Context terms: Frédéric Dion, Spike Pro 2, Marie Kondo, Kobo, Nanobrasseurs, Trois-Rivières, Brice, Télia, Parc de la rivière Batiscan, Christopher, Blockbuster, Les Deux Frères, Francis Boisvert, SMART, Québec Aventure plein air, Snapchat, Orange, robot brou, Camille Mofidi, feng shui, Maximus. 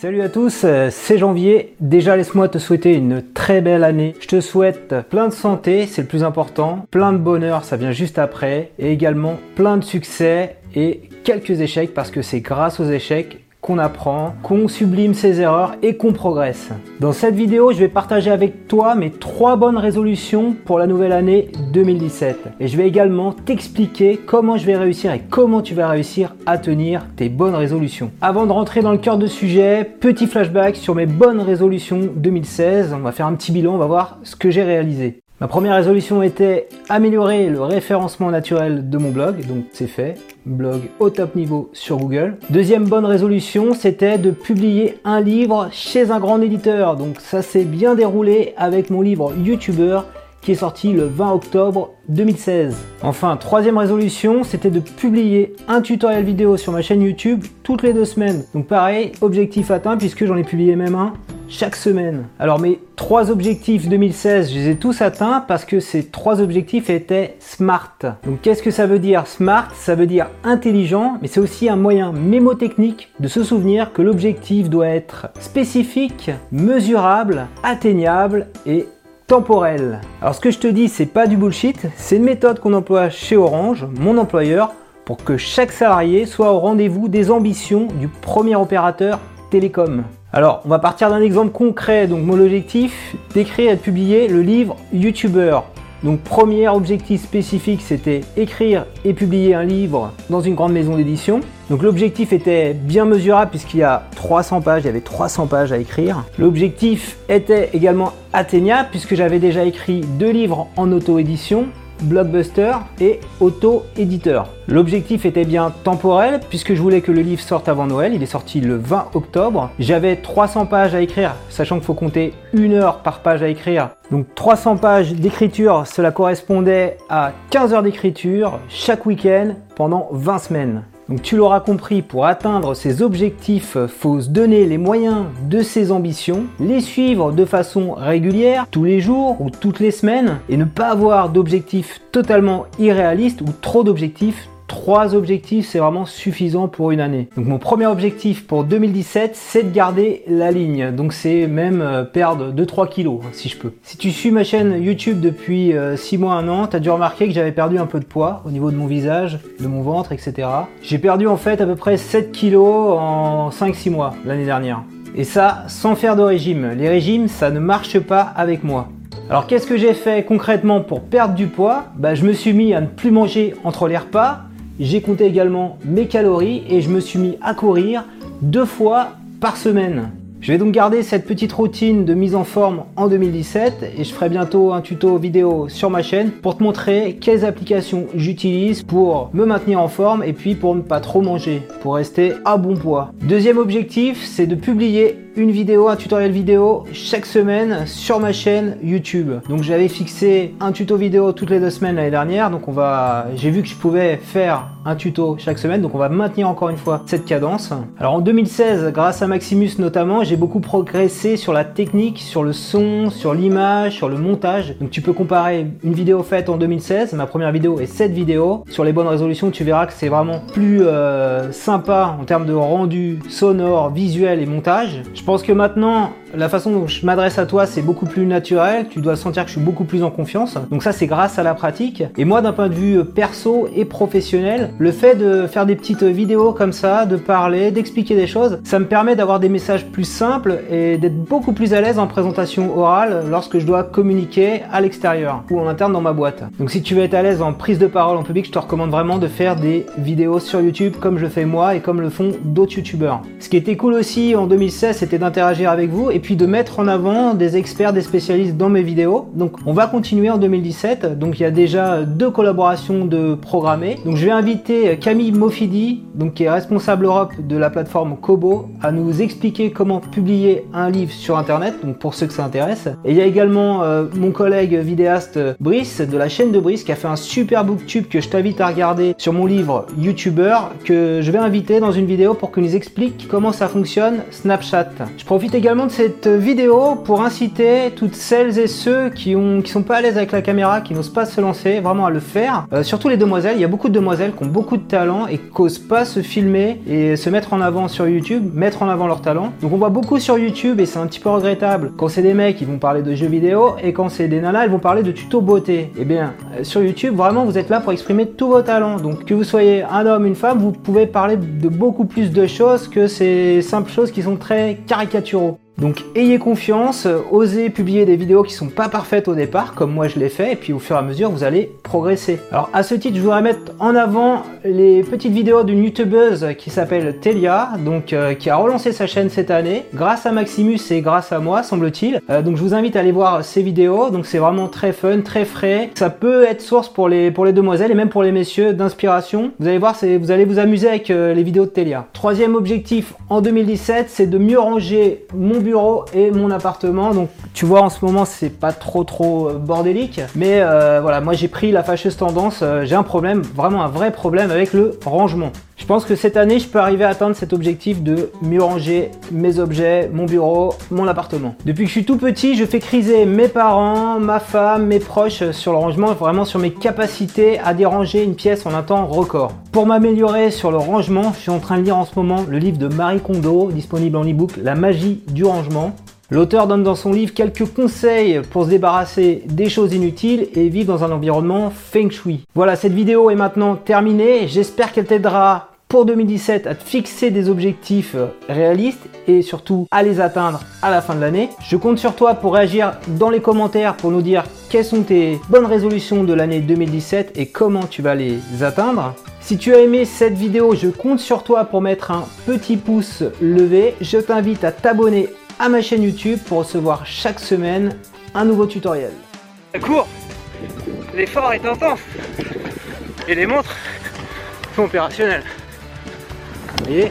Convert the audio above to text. Salut à tous, c'est janvier. Déjà, laisse-moi te souhaiter une très belle année. Je te souhaite plein de santé, c'est le plus important, plein de bonheur, ça vient juste après, et également plein de succès et quelques échecs, parce que c'est grâce aux échecs qu'on apprend, qu'on sublime ses erreurs et qu'on progresse. Dans cette vidéo, je vais partager avec toi mes 3 bonnes résolutions pour la nouvelle année 2017. Et je vais également t'expliquer comment je vais réussir et comment tu vas réussir à tenir tes bonnes résolutions. Avant de rentrer dans le cœur du sujet, petit flashback sur mes bonnes résolutions 2016. On va faire un petit bilan, on va voir ce que j'ai réalisé. Ma première résolution était améliorer le référencement naturel de mon blog, donc c'est fait, blog au top niveau sur Google. Deuxième bonne résolution, c'était de publier un livre chez un grand éditeur, donc ça s'est bien déroulé avec mon livre YouTuber qui est sorti le 20 octobre 2016. Enfin, troisième résolution, c'était de publier un tutoriel vidéo sur ma chaîne YouTube toutes les 2 semaines. Donc pareil, objectif atteint puisque j'en ai publié même un chaque semaine. Alors mes 3 objectifs 2016, je les ai tous atteints parce que ces 3 objectifs étaient SMART. Donc qu'est-ce que ça veut dire SMART? Ça veut dire intelligent, mais c'est aussi un moyen mémotechnique de se souvenir que l'objectif doit être spécifique, mesurable, atteignable et temporel. Alors ce que je te dis, c'est pas du bullshit, c'est une méthode qu'on emploie chez Orange, mon employeur, pour que chaque salarié soit au rendez-vous des ambitions du premier opérateur télécom. Alors, on va partir d'un exemple concret. Donc mon objectif, d'écrire et de publier le livre YouTuber. Donc premier objectif spécifique, c'était écrire et publier un livre dans une grande maison d'édition. Donc l'objectif était bien mesurable puisqu'il y a 300 pages, il y avait 300 pages à écrire. L'objectif était également atteignable puisque j'avais déjà écrit 2 livres en auto-édition, Blockbuster et auto-éditeur. L'objectif était bien temporel puisque je voulais que le livre sorte avant Noël, il est sorti le 20 octobre. J'avais 300 pages à écrire, sachant qu'il faut compter 1 heure par page à écrire. Donc 300 pages d'écriture, cela correspondait à 15 heures d'écriture chaque week-end pendant 20 semaines. Donc tu l'auras compris, pour atteindre ces objectifs, faut se donner les moyens de ses ambitions, les suivre de façon régulière, tous les jours ou toutes les semaines, et ne pas avoir d'objectifs totalement irréalistes ou trop d'objectifs. 3 objectifs, c'est vraiment suffisant pour une année. Donc mon premier objectif pour 2017, c'est de garder la ligne. Donc c'est même perdre 2-3 kilos, si je peux. Si tu suis ma chaîne YouTube depuis 6 mois, 1 an, t'as dû remarquer que j'avais perdu un peu de poids au niveau de mon visage, de mon ventre, etc. J'ai perdu en fait à peu près 7 kilos en 5-6 mois l'année dernière. Et ça, sans faire de régime. Les régimes, ça ne marche pas avec moi. Alors qu'est-ce que j'ai fait concrètement pour perdre du poids? Je me suis mis à ne plus manger entre les repas. J'ai compté également mes calories et je me suis mis à courir 2 fois par semaine. Je vais donc garder cette petite routine de mise en forme en 2017 et je ferai bientôt un tuto vidéo sur ma chaîne pour te montrer quelles applications j'utilise pour me maintenir en forme et puis pour ne pas trop manger, pour rester à bon poids. Deuxième objectif, c'est de publier une vidéo, un tutoriel vidéo chaque semaine sur ma chaîne YouTube. Donc j'avais fixé un tuto vidéo toutes les 2 semaines l'année dernière, donc j'ai vu que je pouvais faire un tuto chaque semaine, donc on va maintenir encore une fois cette cadence. Alors en 2016, grâce à Maximus notamment, j'ai beaucoup progressé sur la technique, sur le son, sur l'image, sur le montage. Donc tu peux comparer une vidéo faite en 2016, ma première vidéo, et cette vidéo. Sur les bonnes résolutions, tu verras que c'est vraiment plus sympa en termes de rendu sonore, visuel et montage. Je pense que maintenant, la façon dont je m'adresse à toi, c'est beaucoup plus naturel. Tu dois sentir que je suis beaucoup plus en confiance. Donc ça, c'est grâce à la pratique. Et moi, d'un point de vue perso et professionnel, le fait de faire des petites vidéos comme ça, de parler, d'expliquer des choses, ça me permet d'avoir des messages plus simples et d'être beaucoup plus à l'aise en présentation orale lorsque je dois communiquer à l'extérieur ou en interne dans ma boîte. Donc si tu veux être à l'aise en prise de parole en public, je te recommande vraiment de faire des vidéos sur YouTube comme je fais moi et comme le font d'autres YouTubeurs. Ce qui était cool aussi en 2016, c'était d'interagir avec vous et puis de mettre en avant des experts, des spécialistes dans mes vidéos. Donc on va continuer en 2017. Donc il y a déjà 2 collaborations de programmées. Donc je vais inviter Camille Mofidi, donc qui est responsable Europe de la plateforme Kobo, à nous expliquer comment publier un livre sur internet, donc pour ceux que ça intéresse. Et il y a également mon collègue vidéaste Brice de la chaîne de Brice qui a fait un super booktube que je t'invite à regarder sur mon livre YouTuber, que je vais inviter dans une vidéo pour qu'il nous explique comment ça fonctionne Snapchat. Je profite également de cette vidéo pour inciter toutes celles et ceux qui sont pas à l'aise avec la caméra, qui n'osent pas se lancer, vraiment à le faire. Surtout les demoiselles, il y a beaucoup de demoiselles qui ont beaucoup de talent et qu'osent pas se filmer et se mettre en avant sur YouTube, mettre en avant leur talent. Donc on voit beaucoup sur YouTube et c'est un petit peu regrettable. Quand c'est des mecs, ils vont parler de jeux vidéo et quand c'est des nanas, ils vont parler de tuto beauté. Et bien sur YouTube, vraiment vous êtes là pour exprimer tous vos talents. Donc que vous soyez un homme, une femme, vous pouvez parler de beaucoup plus de choses que ces simples choses qui sont très caricaturaux. Donc ayez confiance, osez publier des vidéos qui sont pas parfaites au départ, comme moi je l'ai fait, et puis au fur et à mesure vous allez progresser. Alors à ce titre, je voudrais mettre en avant les petites vidéos d'une youtubeuse qui s'appelle Télia, donc qui a relancé sa chaîne cette année, grâce à Maximus et grâce à moi, semble-t-il. Donc je vous invite à aller voir ses vidéos, donc c'est vraiment très fun, très frais. Ça peut être source pour les demoiselles et même pour les messieurs d'inspiration. Vous allez voir, vous allez vous amuser avec les vidéos de Télia. Troisième objectif en 2017, c'est de mieux ranger mon bureau et mon appartement. Donc tu vois, en ce moment c'est pas trop bordélique, mais voilà, moi j'ai pris la fâcheuse tendance, j'ai un problème, vraiment un vrai problème avec le rangement. Je pense que cette année, je peux arriver à atteindre cet objectif de mieux ranger mes objets, mon bureau, mon appartement. Depuis que je suis tout petit, je fais criser mes parents, ma femme, mes proches sur le rangement, vraiment sur mes capacités à déranger une pièce en un temps record. Pour m'améliorer sur le rangement, je suis en train de lire en ce moment le livre de Marie Kondo, disponible en e-book, La magie du rangement. L'auteur donne dans son livre quelques conseils pour se débarrasser des choses inutiles et vivre dans un environnement feng shui. Voilà, cette vidéo est maintenant terminée. J'espère qu'elle t'aidera pour 2017 à te fixer des objectifs réalistes et surtout à les atteindre à la fin de l'année. Je compte sur toi pour réagir dans les commentaires pour nous dire quelles sont tes bonnes résolutions de l'année 2017 et comment tu vas les atteindre. Si tu as aimé cette vidéo, je compte sur toi pour mettre un petit pouce levé. Je t'invite à t'abonner à ma chaîne YouTube pour recevoir chaque semaine un nouveau tutoriel. La course, l'effort est intense et les montres sont opérationnelles. Vous voyez ?